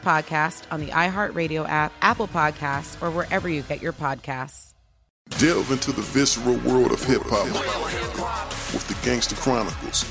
podcast on the iHeartRadio app, Apple Podcasts, or wherever you get your podcasts. Delve into the visceral world of hip-hop with the Gangsta Chronicles.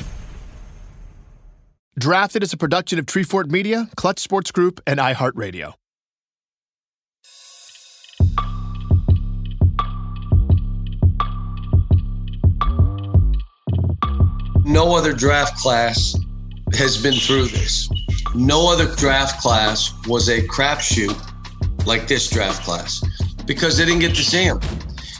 Drafted is a production of TreeFort Media, Klutch Sports Group, and iHeartRadio. No other draft class has been through this. No other draft class was a crapshoot like this draft class because they didn't get to see them.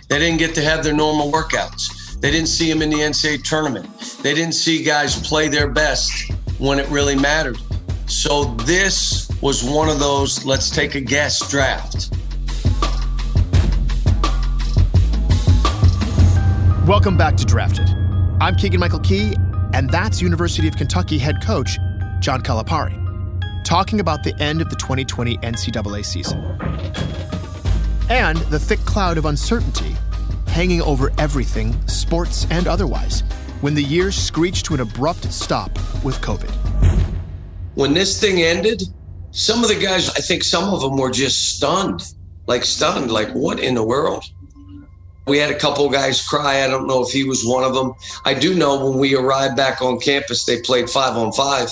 They didn't get to have their normal workouts. They didn't see them in the NCAA tournament. They didn't see guys play their best when it really mattered. So this was one of those, let's take a guess draft. Welcome back to Drafted. I'm Keegan-Michael Key, and that's University of Kentucky head coach John Calipari, talking about the end of the 2020 NCAA season and the thick cloud of uncertainty hanging over everything, sports and otherwise, when the year screeched to an abrupt stop with COVID. When this thing ended, some of the guys, I think some of them were just stunned, like what in the world? We had a couple guys cry. I don't know if he was one of them. I do know when we arrived back on campus, they played 5-on-5,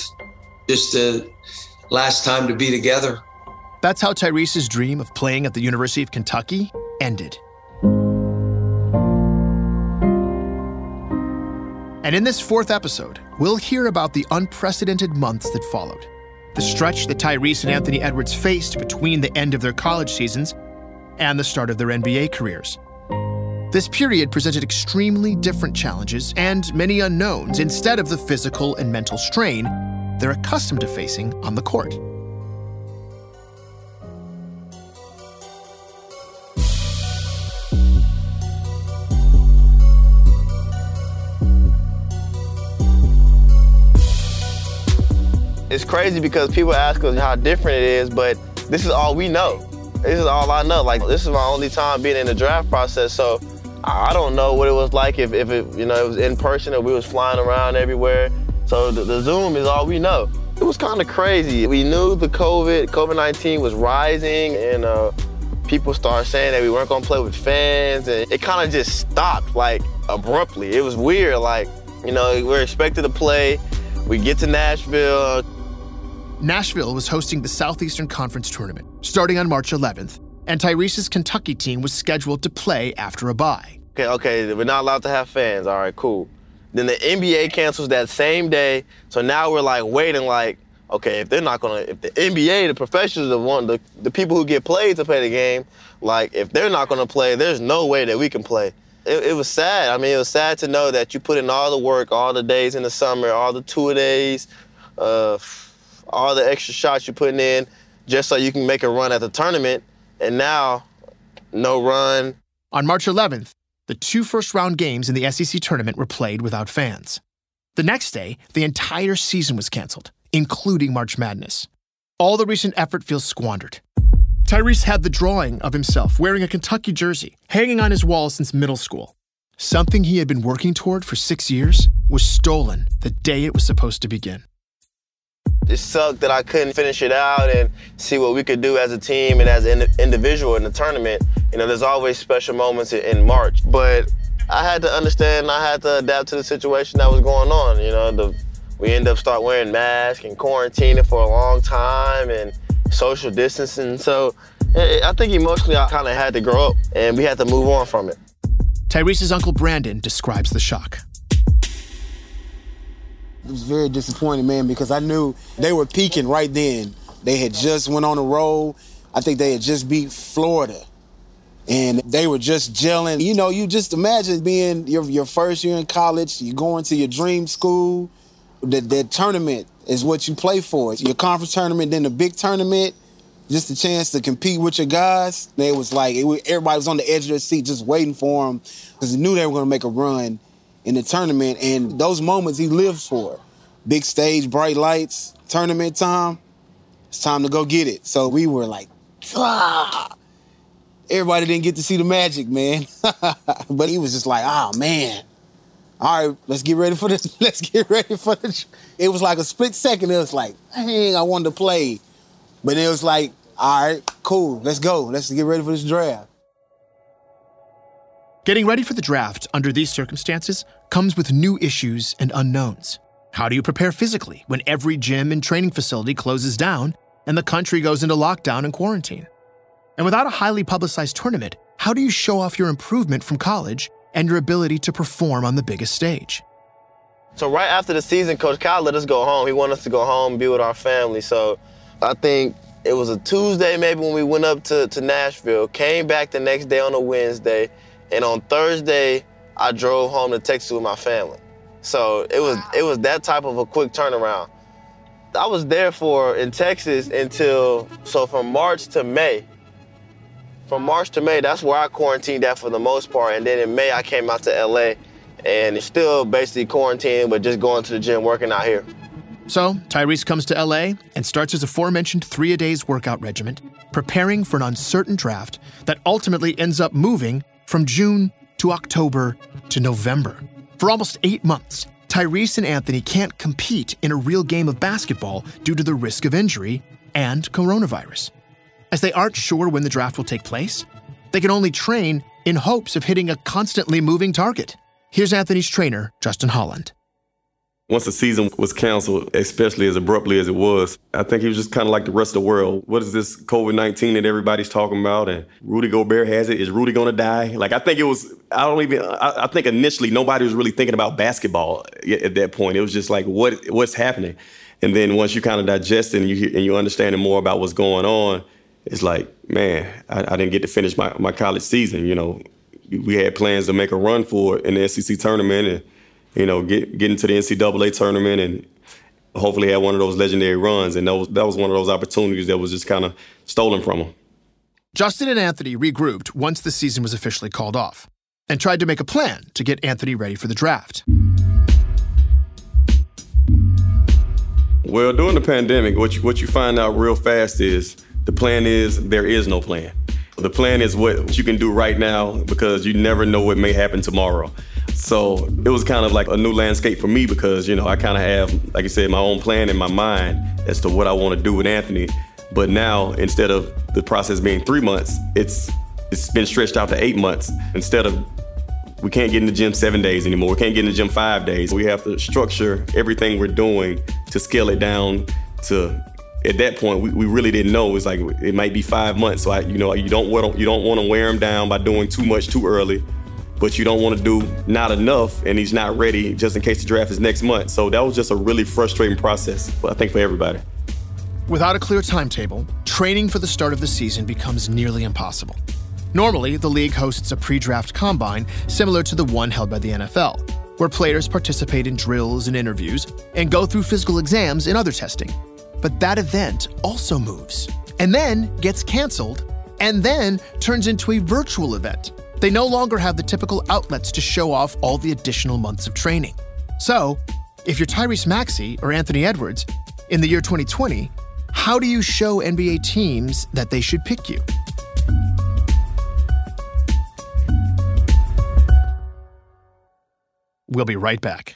just the last time to be together. That's how Tyrese's dream of playing at the University of Kentucky ended. And in this fourth episode, we'll hear about the unprecedented months that followed, the stretch that Tyrese and Anthony Edwards faced between the end of their college seasons and the start of their NBA careers. This period presented extremely different challenges and many unknowns instead of the physical and mental strain they're accustomed to facing on the court. It's crazy because people ask us how different it is, but this is all we know. This is all I know. Like, this is my only time being in the draft process, so I don't know what it was like if it was in person or we was flying around everywhere. So the Zoom is all we know. It was kind of crazy. We knew the COVID-19 was rising, and people started saying that we weren't gonna play with fans, and it kind of just stopped, like, abruptly. It was weird. Like, we're expected to play. We get to Nashville. Nashville was hosting the Southeastern Conference Tournament starting on March 11th, and Tyrese's Kentucky team was scheduled to play after a bye. Okay, we're not allowed to have fans. All right, cool. Then the NBA cancels that same day, so now we're like waiting, like, okay, if the NBA, the professionals, the people who get paid to play the game, like, if they're not gonna play, there's no way that we can play. It was sad. I mean, it was sad to know that you put in all the work, all the days in the summer, all the two-a-days, all the extra shots you're putting in just so you can make a run at the tournament, and now no run. On March 11th, the two first-round games in the SEC tournament were played without fans. The next day, the entire season was canceled, including March Madness. All the recent effort feels squandered. Tyrese had the drawing of himself wearing a Kentucky jersey hanging on his wall since middle school. Something he had been working toward for 6 years was stolen the day it was supposed to begin. It sucked that I couldn't finish it out and see what we could do as a team and as an individual in the tournament. You know, there's always special moments in March, but I had to understand, I had to adapt to the situation that was going on. You know, we ended up start wearing masks and quarantining for a long time and social distancing. So I think emotionally I kind of had to grow up and we had to move on from it. Tyrese's uncle Brandon describes the shock. I was very disappointed, man, because I knew they were peaking right then. They had just went on a roll. I think they had just beat Florida. And they were just gelling. You know, you just imagine being your first year in college, you're going to your dream school. That tournament is what you play for. Your conference tournament, then the big tournament, just a chance to compete with your guys. It was like everybody was on the edge of their seat just waiting for them because they knew they were going to make a run in the tournament. And those moments he lived for. Big stage, bright lights, tournament time. It's time to go get it. So we were like, ah! Everybody didn't get to see the magic, man. But he was just like, oh, man. All right, let's get ready for this. It was like a split second. It was like, dang, I wanted to play. But it was like, all right, cool, let's go. Let's get ready for this draft. Getting ready for the draft under these circumstances comes with new issues and unknowns. How do you prepare physically when every gym and training facility closes down and the country goes into lockdown and quarantine? And without a highly publicized tournament, how do you show off your improvement from college and your ability to perform on the biggest stage? So right after the season, Coach Kyle let us go home. He wanted us to go home and be with our family. So I think it was a Tuesday maybe when we went up to Nashville, came back the next day on a Wednesday, and on Thursday, I drove home to Texas with my family. So it was that type of a quick turnaround. I was there in Texas from March to May. From March to May, that's where I quarantined at for the most part. And then in May, I came out to LA and still basically quarantined, but just going to the gym, working out here. So Tyrese comes to LA and starts his aforementioned 3-a-days workout regimen, preparing for an uncertain draft that ultimately ends up moving from June to October to November. For almost 8 months, Tyrese and Anthony can't compete in a real game of basketball due to the risk of injury and coronavirus. As they aren't sure when the draft will take place, they can only train in hopes of hitting a constantly moving target. Here's Anthony's trainer, Justin Holland. Once the season was canceled, especially as abruptly as it was, I think he was just kind of like the rest of the world. What is this COVID-19 that everybody's talking about? And Rudy Gobert has it. Is Rudy going to die? Like, I think it was, I think initially nobody was really thinking about basketball at that point. It was just like, what's happening? And then once you kind of digest it and you understand more about what's going on, it's like, man, I didn't get to finish my college season. You know, we had plans to make a run for it in the SEC tournament and, you know, get into the NCAA tournament and hopefully have one of those legendary runs. And that was one of those opportunities that was just kind of stolen from them. Justin and Anthony regrouped once the season was officially called off and tried to make a plan to get Anthony ready for the draft. Well, during the pandemic, what you find out real fast is the plan is there is no plan. The plan is what you can do right now because you never know what may happen tomorrow. So it was kind of like a new landscape for me because, you know, I kind of have, like I said, my own plan in my mind as to what I want to do with Anthony. But now, instead of the process being 3 months, it's been stretched out to 8 months. Instead of, we can't get in the gym 7 days anymore. We can't get in the gym 5 days. We have to structure everything we're doing to scale it down to. At that point, we really didn't know. It's like it might be 5 months. So you don't want to wear him down by doing too much too early, but you don't want to do not enough, and he's not ready just in case the draft is next month. So that was just a really frustrating process, I think, for everybody. Without a clear timetable, training for the start of the season becomes nearly impossible. Normally, the league hosts a pre-draft combine similar to the one held by the NFL, where players participate in drills and interviews and go through physical exams and other testing. But that event also moves, and then gets canceled, and then turns into a virtual event. They no longer have the typical outlets to show off all the additional months of training. So, if you're Tyrese Maxey or Anthony Edwards, in the year 2020, How do you show NBA teams that they should pick you? We'll be right back.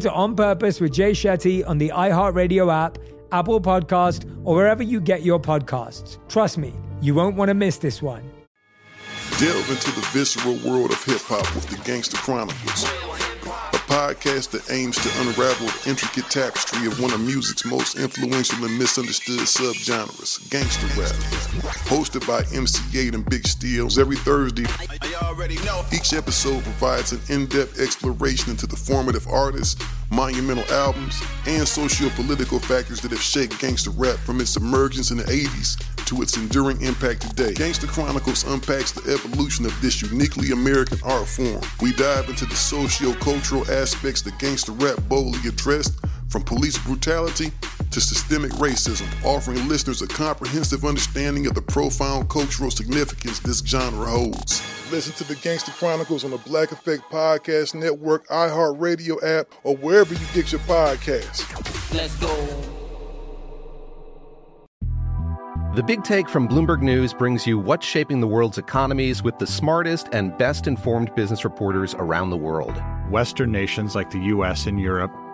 to On Purpose with Jay Shetty on the iHeartRadio app, Apple Podcast, or wherever you get your podcasts. Trust me, you won't want to miss this one. Delve into the visceral world of hip-hop with the Gangsta Chronicles, a podcast that aims to unravel the intricate tapestry of one of music's most influential and misunderstood subgenres, gangster rap. Hosted by MC Eiht and Big Steele every Thursday, each episode provides an in-depth exploration into the formative artists, monumental albums, and socio-political factors that have shaped gangster rap from its emergence in the 80s to its enduring impact today. Gangsta Chronicles unpacks the evolution of this uniquely American art form. We dive into the socio-cultural aspects that gangster rap boldly addressed, from police brutality to systemic racism, offering listeners a comprehensive understanding of the profound cultural significance this genre holds. Listen to the Gangsta Chronicles on the Black Effect Podcast Network, iHeartRadio app, or wherever you get your podcasts. Let's go. The Big Take from Bloomberg News brings you what's shaping the world's economies with the smartest and best-informed business reporters around the world. Western nations like the U.S. and Europe.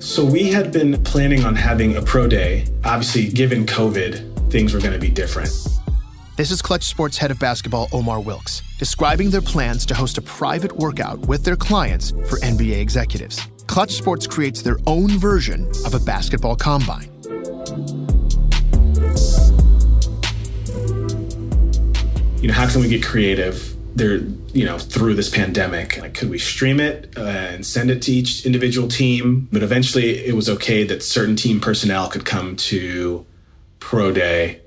So we had been planning on having a pro day. Obviously, given COVID, things were going to be different. This is Klutch Sports head of basketball Omar Wilkes, describing their plans to host a private workout with their clients for NBA executives. Klutch Sports creates their own version of a basketball combine. How can we get creative there, through this pandemic? Could we stream it and send it to each individual team? But eventually it was okay that certain team personnel could come to Pro Day,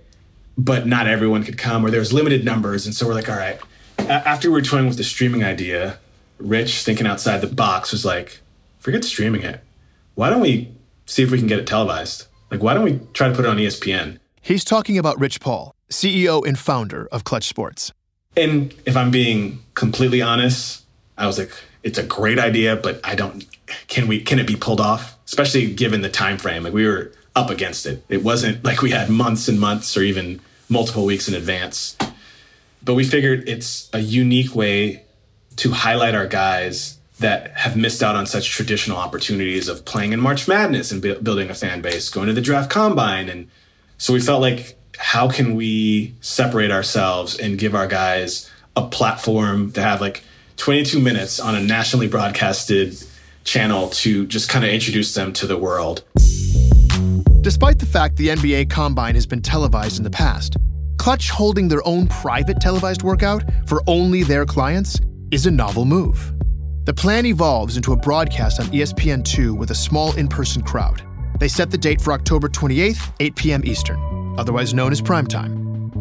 but not everyone could come, or there's limited numbers. And so we're like, all right. After we were toying with the streaming idea, Rich, thinking outside the box, was like, forget streaming it. Why don't we see if we can get it televised? Why don't we try to put it on ESPN? He's talking about Rich Paul, CEO and founder of Klutch Sports. And if I'm being completely honest, I was like, it's a great idea, but can it be pulled off? Especially given the time frame. We were up against it. It wasn't like we had months and months or even multiple weeks in advance. But we figured it's a unique way to highlight our guys that have missed out on such traditional opportunities of playing in March Madness and building a fan base, going to the draft combine. And so we felt like, how can we separate ourselves and give our guys a platform to have 22 minutes on a nationally broadcasted channel to just kind of introduce them to the world? Despite the fact the NBA Combine has been televised in the past, Klutch holding their own private televised workout for only their clients is a novel move. The plan evolves into a broadcast on ESPN2 with a small in-person crowd. They set the date for October 28th, 8 p.m. Eastern, otherwise known as primetime.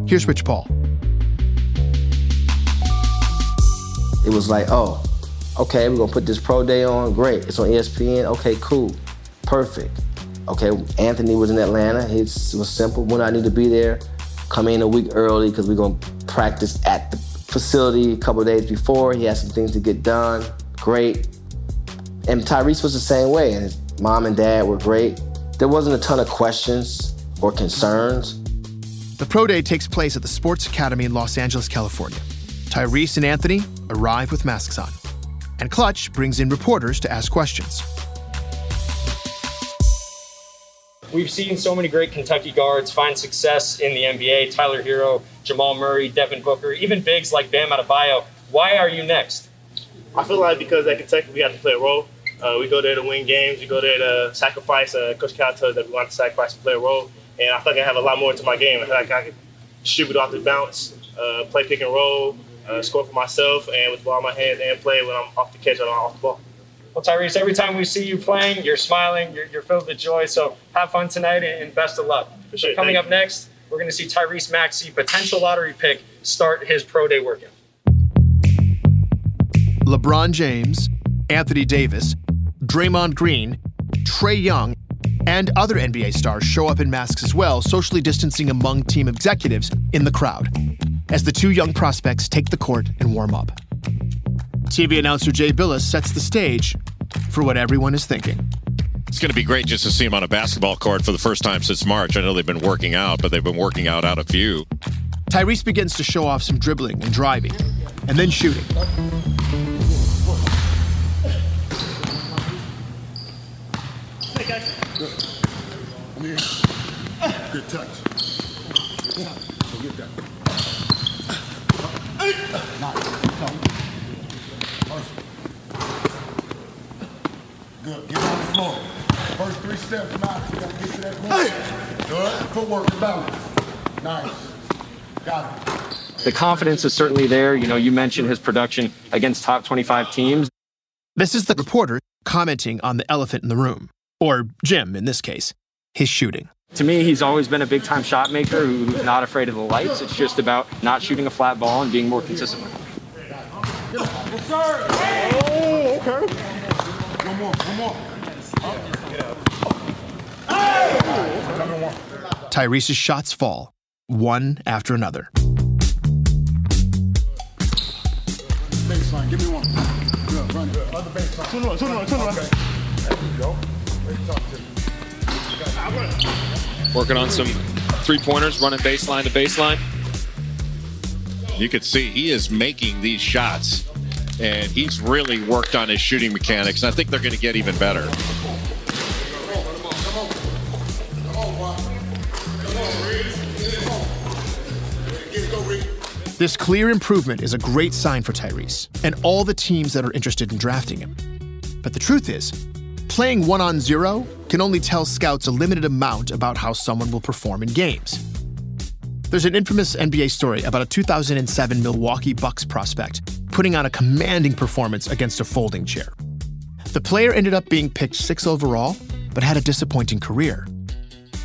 Here's Rich Paul. It was like, oh, okay, we're going to put this pro day on. Great. It's on ESPN. Okay, cool. Perfect. Okay, Anthony was in Atlanta. It was simple. When I need to be there, come in a week early because we're going to practice at the facility a couple of days before. He had some things to get done. Great. And Tyrese was the same way. And his mom and dad were great. There wasn't a ton of questions or concerns. The pro day takes place at the Sports Academy in Los Angeles, California. Tyrese and Anthony arrive with masks on. And Klutch brings in reporters to ask questions. We've seen so many great Kentucky guards find success in the NBA. Tyler Hero, Jamal Murray, Devin Booker, even bigs like Bam Adebayo. Why are you next? I feel like because at Kentucky we have to play a role. We go there to win games. We go there to sacrifice. Coach Cal told us that we want to sacrifice and play a role. And I feel like I have a lot more to my game. I feel like I can distribute off the bounce, play pick and roll, score for myself, and with the ball in my hands, and play when I'm off the catch and I'm off the ball. Well, Tyrese, every time we see you playing, you're smiling, you're filled with joy. So have fun tonight and best of luck. Appreciate it. Coming up next, we're going to see Tyrese Maxey, potential lottery pick, start his pro day workout. LeBron James, Anthony Davis, Draymond Green, Trae Young, and other NBA stars show up in masks as well, socially distancing among team executives in the crowd as the two young prospects take the court and warm up. TV announcer Jay Billis sets the stage for what everyone is thinking. It's going to be great just to see him on a basketball court for the first time since March. I know they've been working out, but they've been working out a few. Tyrese begins to show off some dribbling and driving, and then shooting. Good touch. Good. Get on the floor. First three steps, nice. You got to get to that corner. Good. Footwork and balance. Nice. Got it. The confidence is certainly there. You know, you mentioned his production against top 25 teams. This is the reporter commenting on the elephant in the room, or Jim in this case, his shooting. To me, he's always been a big-time shot maker who's not afraid of the lights. It's just about not shooting a flat ball and being more consistent. Yes, sir. Oh, okay. One more. Tyrese's shots fall, one after another. Baseline, give me one. Good, run it. Other baseline. Turn one. Okay. There you go. Working on some three-pointers, running baseline to baseline. You can see he is making these shots, and he's really worked on his shooting mechanics, and I think they're going to get even better. This clear improvement is a great sign for Tyrese and all the teams that are interested in drafting him. But the truth is, playing 1-on-0 can only tell scouts a limited amount about how someone will perform in games. There's an infamous NBA story about a 2007 Milwaukee Bucks prospect putting on a commanding performance against a folding chair. The player ended up being picked 6 overall, but had a disappointing career.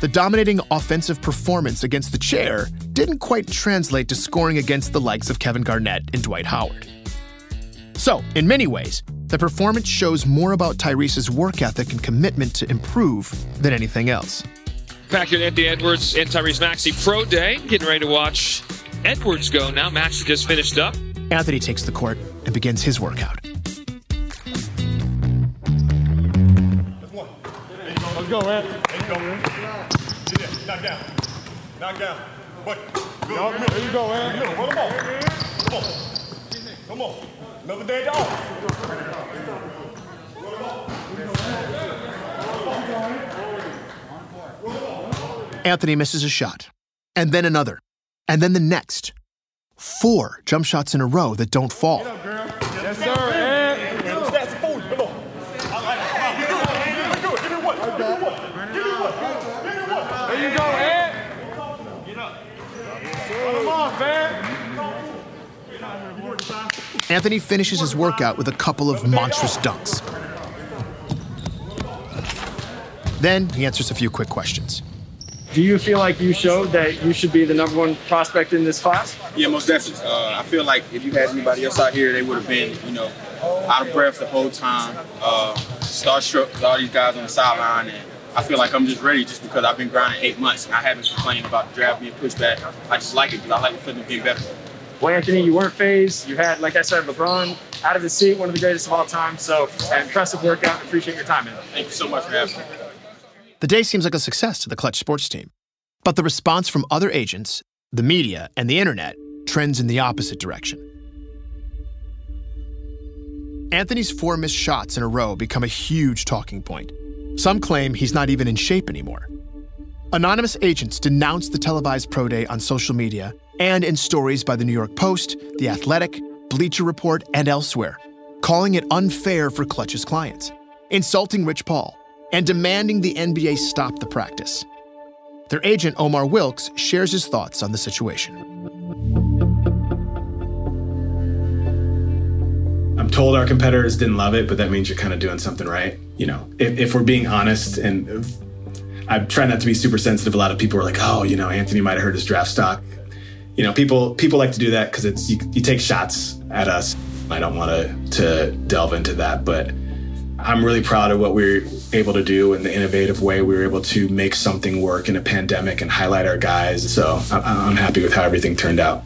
The dominating offensive performance against the chair didn't quite translate to scoring against the likes of Kevin Garnett and Dwight Howard. So, in many ways, the performance shows more about Tyrese's work ethic and commitment to improve than anything else. Back at Anthony Edwards and Tyrese Maxey pro day. Getting ready to watch Edwards go. Now Maxey just finished up. Anthony takes the court and begins his workout. Let's go, man. Knock down. There you go, man. Come on. Another day down. Anthony misses a shot, and then another, and then the next. 4 jump shots in a row that don't fall. Get up, girl. Yes, sir. Give me one. There you go, Ed. Get up. Anthony finishes his workout with a couple of monstrous dunks. Then he answers a few quick questions. Do you feel like you showed that you should be the number one prospect in this class? Yeah, most definitely. I feel like if you had anybody else out here, they would have been, out of breath the whole time, starstruck with all these guys on the sideline. And I feel like I'm just ready just because I've been grinding 8 months and I haven't complained about the draft being pushed back. I just like it because I like the feeling of being better. Well, Anthony, you weren't phased. You had, like I said, LeBron out of his seat, one of the greatest of all time. So an impressive workout. Appreciate your time, man. Thank you so much for having me. The day seems like a success to the Klutch sports team. But the response from other agents, the media, and the internet trends in the opposite direction. Anthony's 4 missed shots in a row become a huge talking point. Some claim he's not even in shape anymore. Anonymous agents denounced the televised pro day on social media and in stories by the New York Post, The Athletic, Bleacher Report, and elsewhere, calling it unfair for Klutch's clients, insulting Rich Paul, and demanding the NBA stop the practice. Their agent, Omar Wilkes, shares his thoughts on the situation. I'm told our competitors didn't love it, but that means you're kind of doing something right. If we're being honest, and I try not to be super sensitive, a lot of people are like, Anthony might have hurt his draft stock. People like to do that because it's you take shots at us. I don't want to delve into that, but I'm really proud of what we were able to do and the innovative way we were able to make something work in a pandemic and highlight our guys. So I'm happy with how everything turned out.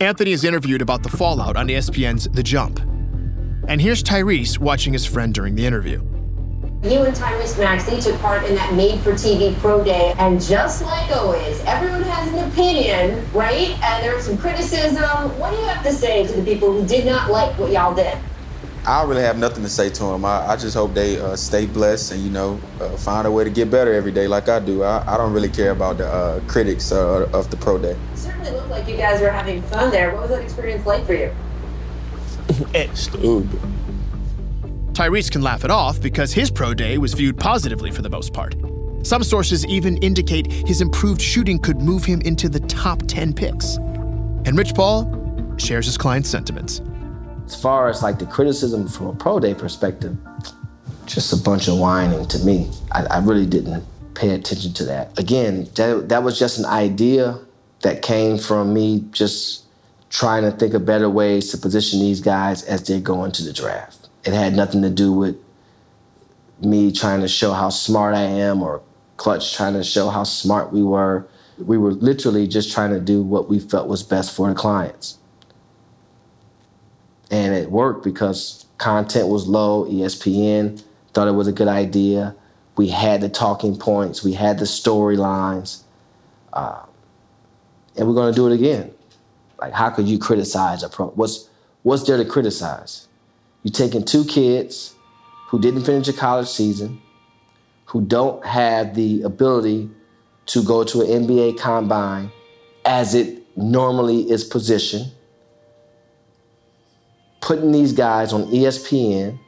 Anthony is interviewed about the fallout on ESPN's The Jump. And here's Tyrese watching his friend during the interview. You and Tyrese Maxey took part in that made-for-TV pro day. And just like always, everyone has an opinion, right? And there was some criticism. What do you have to say to the people who did not like what y'all did? I really have nothing to say to them. I just hope they stay blessed and, find a way to get better every day like I do. I don't really care about the critics of the pro day. It certainly looked like you guys were having fun there. What was that experience like for you? Stupid. Tyrese can laugh it off because his pro day was viewed positively for the most part. Some sources even indicate his improved shooting could move him into the top 10 picks. And Rich Paul shares his client's sentiments. As far as the criticism from a pro day perspective, just a bunch of whining to me. I really didn't pay attention to that. Again, that was just an idea that came from me just trying to think of better ways to position these guys as they're going to the draft. It had nothing to do with me trying to show how smart I am or Klutch trying to show how smart we were. We were literally just trying to do what we felt was best for the clients. And it worked because content was low. ESPN thought it was a good idea. We had the talking points. We had the storylines. And we're going to do it again. How could you criticize a pro? What's there to criticize? You're taking 2 kids who didn't finish a college season, who don't have the ability to go to an NBA combine as it normally is positioned, putting these guys on ESPN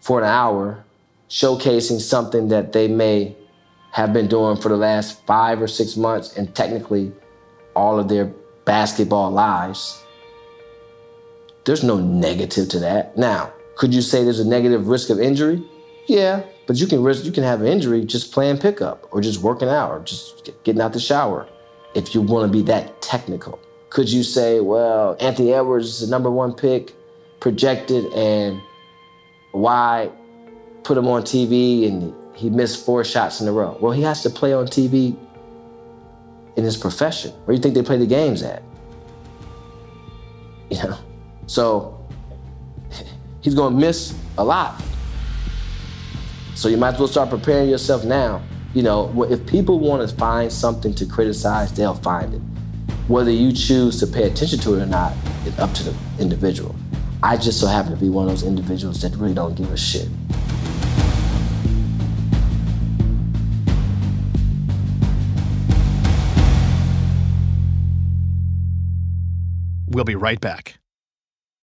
for an hour, showcasing something that they may have been doing for the last 5 or 6 months and technically all of their basketball lives. There's no negative to that. Now, could you say there's a negative risk of injury? Yeah, but you can have an injury just playing pickup or just working out or just getting out the shower if you want to be that technical. Could you say, well, Anthony Edwards is the number 1 pick, projected, and why put him on TV and he missed 4 shots in a row? Well, he has to play on TV in his profession. Where do you think they play the games at? So he's going to miss a lot. So you might as well start preparing yourself now. If people want to find something to criticize, they'll find it. Whether you choose to pay attention to it or not, it's up to the individual. I just so happen to be one of those individuals that really don't give a shit. We'll be right back.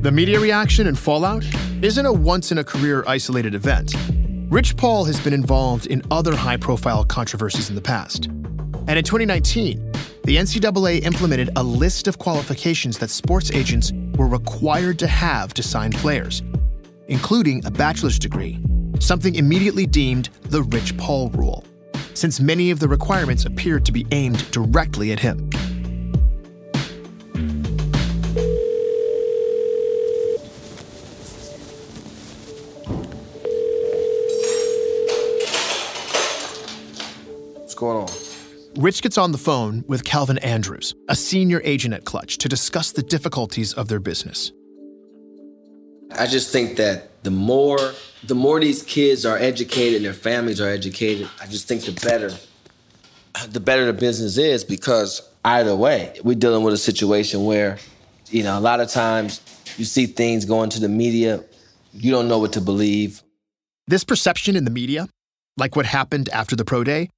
The media reaction and fallout isn't a once-in-a-career isolated event. Rich Paul has been involved in other high-profile controversies in the past. And in 2019, the NCAA implemented a list of qualifications that sports agents were required to have to sign players, including a bachelor's degree, something immediately deemed the Rich Paul rule, since many of the requirements appeared to be aimed directly at him. Going on. Rich gets on the phone with Calvin Andrews, a senior agent at Klutch, to discuss the difficulties of their business. I just think that the more these kids are educated and their families are educated, I just think the better the business is, because either way, we're dealing with a situation where, a lot of times you see things going to the media, you don't know what to believe. This perception in the media, like what happened after the pro day,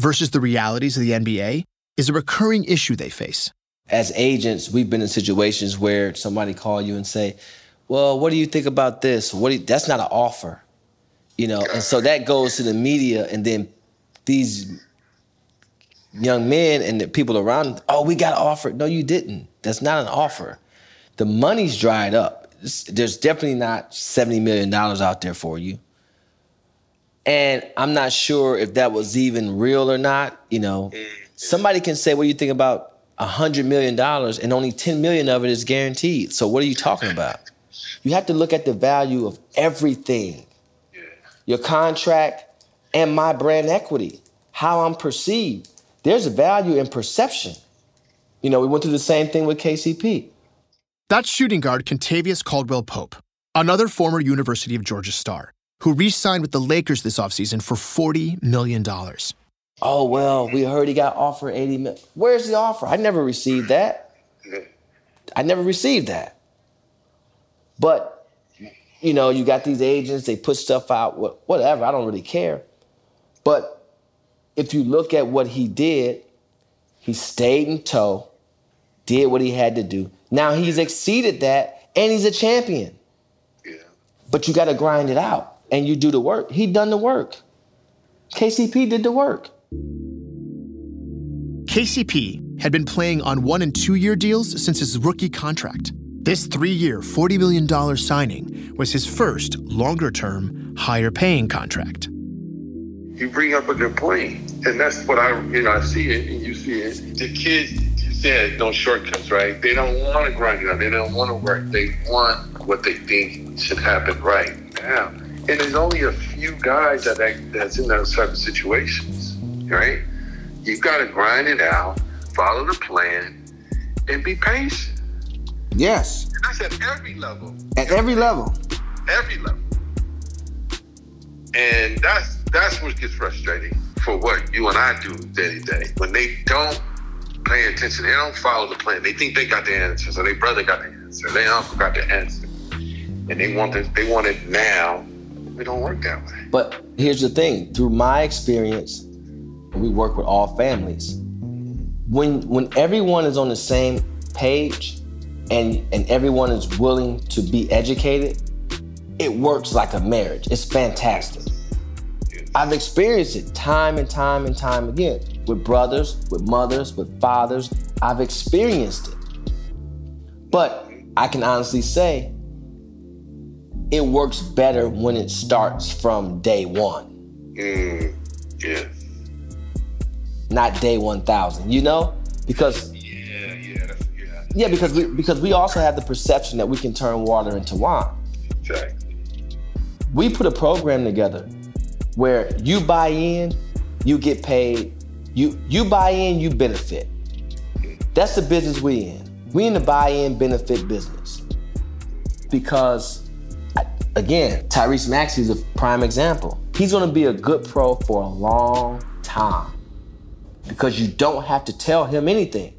versus the realities of the NBA, is a recurring issue they face. As agents, we've been in situations where somebody call you and say, well, what do you think about this? That's not an offer, And so that goes to the media, and then these young men and the people around them, oh, we got an offer. No, you didn't. That's not an offer. The money's dried up. There's definitely not $70 million out there for you. And I'm not sure if that was even real or not. Somebody can say, what do you think about $100 million and only $10 million of it is guaranteed? So what are you talking about? You have to look at the value of everything, your contract and my brand equity, how I'm perceived. There's value in perception. We went through the same thing with KCP. That's shooting guard Kentavious Caldwell Pope, another former University of Georgia star, who re-signed with the Lakers this offseason for $40 million. Oh, well, we heard he got offered $80 million. Where's the offer? I never received that. But, you know, you got these agents, they put stuff out, whatever, I don't really care. But if you look at what he did, he stayed in tow, did what he had to do. Now he's exceeded that, and he's a champion. Yeah. But you got to grind it out, and you do the work. He done the work. KCP did the work. KCP had been playing on 1 and 2 year deals since his rookie contract. This 3-year, $40 million signing was his first longer-term, higher-paying contract. You bring up a good point, and that's what I see it, and you see it. The kids, you said, no shortcuts, right? They don't want to grind it out. They don't want to work. They want what they think should happen right now. And there's only a few guys that's in those type of situations, right? You've got to grind it out, follow the plan, and be patient. Yes. And that's at every level. At every level. Every level. And that's what gets frustrating for what you and I do day to day. When they don't pay attention, they don't follow the plan. They think they got the answer, so their brother got the answer, their uncle got the answer. And they want it now. It don't work that way. But here's the thing. Through my experience, we work with all families. When everyone is on the same page, and everyone is willing to be educated, it works like a marriage. It's fantastic. I've experienced it time and time and time again with brothers, with mothers, with fathers. I've experienced it. But I can honestly say it works better when it starts from day one. Yeah. Not day 1,000, you know? Because... Yeah, because we also have the perception that we can turn water into wine. Exactly. We put a program together where you buy in, you get paid. You buy in, you benefit. That's the business we in. We in the buy-in benefit business. Because, again, Tyrese Maxey is a prime example. He's going to be a good pro for a long time because you don't have to tell him anything.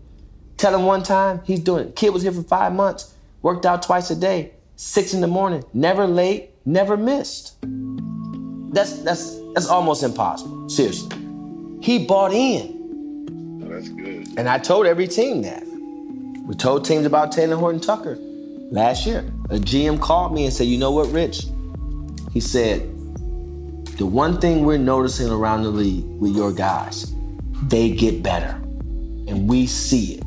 Tell him one time, he's doing it. Kid was here for 5 months, worked out twice a day, 6 a.m, never late, never missed. That's almost impossible, seriously. He bought in. Oh, that's good. And I told every team that. We told teams about Taylor Horton Tucker last year. A GM called me and said, you know what, Rich? He said, the one thing we're noticing around the league with your guys, they get better, and we see it.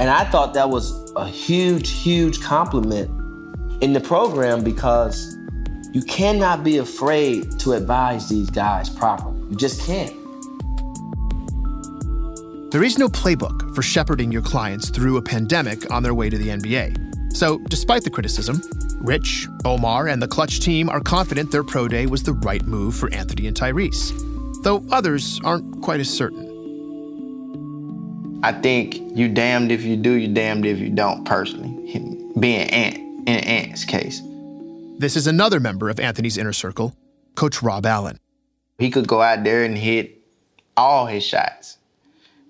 And I thought that was a huge, huge compliment in the program because you cannot be afraid to advise these guys properly. You just can't. There is no playbook for shepherding your clients through a pandemic on their way to the NBA. So despite the criticism, Rich, Omar, and the Klutch team are confident their pro day was the right move for Anthony and Tyrese, though others aren't quite as certain. I think you damned if you do, you damned if you don't, personally, being Ant, in Ant's case. This is another member of Anthony's inner circle, Coach Rob Allen. He could go out there and hit all his shots.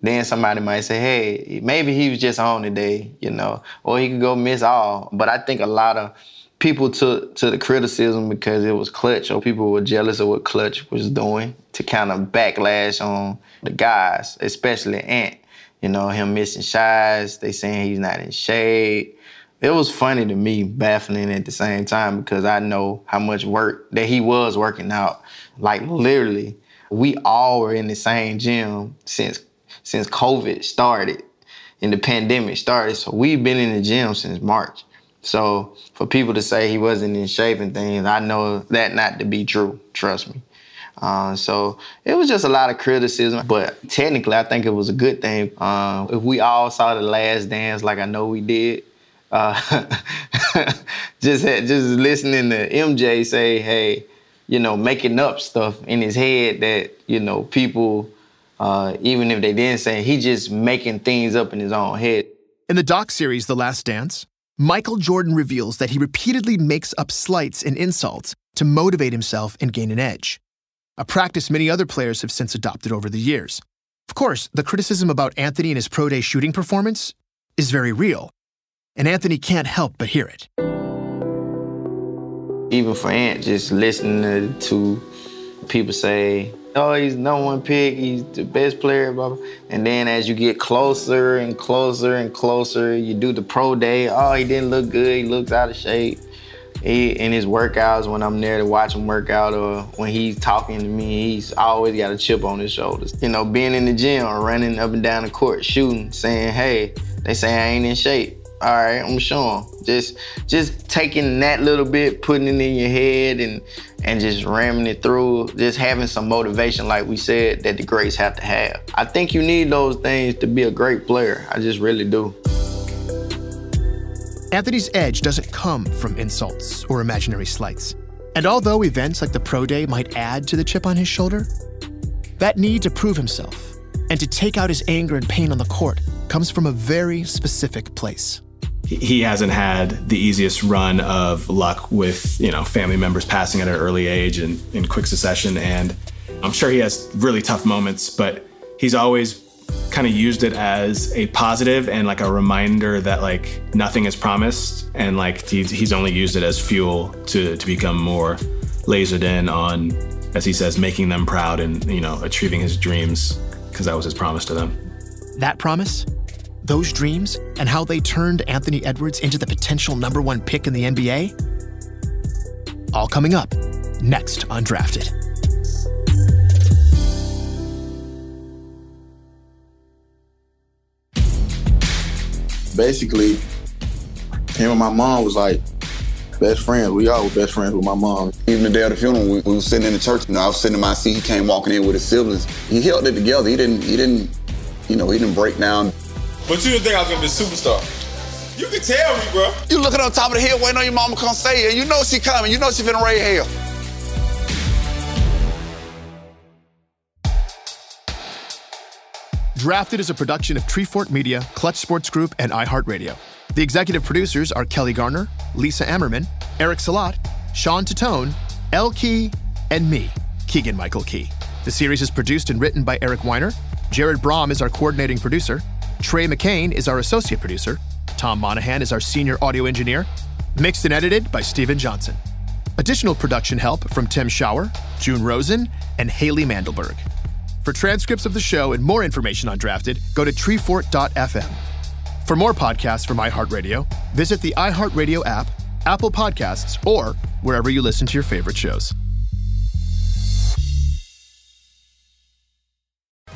Then somebody might say, hey, maybe he was just on today, you know, or he could go miss all. But I think a lot of people took to the criticism because it was Klutch, or people were jealous of what Klutch was doing to kind of backlash on the guys, especially Ant. You know, him missing shots, they saying he's not in shape. It was funny to me, baffling at the same time, because I know how much work that he was working out. Like, literally, we all were in the same gym since COVID started and the pandemic started. So we've been in the gym since March. So for people to say he wasn't in shape and things, I know that not to be true, trust me. So it was just a lot of criticism, but technically I think it was a good thing. If we all saw The Last Dance like I know we did, just listening to MJ say, hey, you know, making up stuff in his head that, you know, people, even if they didn't say, he just making things up in his own head. In the doc series, The Last Dance, Michael Jordan reveals that he repeatedly makes up slights and insults to motivate himself and gain an edge, a practice many other players have since adopted over the years. Of course, the criticism about Anthony and his pro day shooting performance is very real, and Anthony can't help but hear it. Even for Ant, just listening to people say, oh, he's number one pick, he's the best player, blah, blah. And then as you get closer and closer and closer, you do the pro day, oh, he didn't look good, he looks out of shape. In his workouts, when I'm there to watch him work out or when he's talking to me, he's always got a chip on his shoulders. You know, being in the gym or running up and down the court, shooting, saying, hey, they say I ain't in shape. All right, I'm showing them. Just taking that little bit, putting it in your head and just ramming it through, just having some motivation, like we said, that the greats have to have. I think you need those things to be a great player. I just really do. Anthony's edge doesn't come from insults or imaginary slights. And although events like the Pro Day might add to the chip on his shoulder, that need to prove himself and to take out his anger and pain on the court comes from a very specific place. He hasn't had the easiest run of luck with, you know, family members passing at an early age and in quick succession. And I'm sure he has really tough moments, but he's always kind of used it as a positive and like a reminder that like nothing is promised. And like he's only used it as fuel to become more lasered in on, as he says, making them proud and, you know, achieving his dreams, because that was his promise to them. That promise? Those dreams and how they turned Anthony Edwards into the potential number one pick in the NBA? All coming up next on Drafted. Basically, him and my mom was like best friends. We all were best friends with my mom. Even the day of the funeral, we were sitting in the church. You know, I was sitting in my seat. He came walking in with his siblings. He held it together. He didn't break down. But you didn't think I was gonna be a superstar. You can tell me, bro. You looking on top of the hill, waiting on your mama come say it, and you know she coming, you know she finna raid hell. Drafted is a production of TreeFort Media, Klutch Sports Group, and iHeartRadio. The executive producers are Kelly Garner, Lisa Ammerman, Eric Salat, Sean Tatone, L. Key, and me, Keegan-Michael Key. The series is produced and written by Eric Weiner. Jared Braum is our coordinating producer. Trey McCain is our associate producer. Tom Monahan is our senior audio engineer. Mixed and edited by Steven Johnson. Additional production help from Tim Schauer, June Rosen, and Haley Mandelberg. For transcripts of the show and more information on Drafted, go to treefort.fm. For more podcasts from iHeartRadio, visit the iHeartRadio app, Apple Podcasts, or wherever you listen to your favorite shows.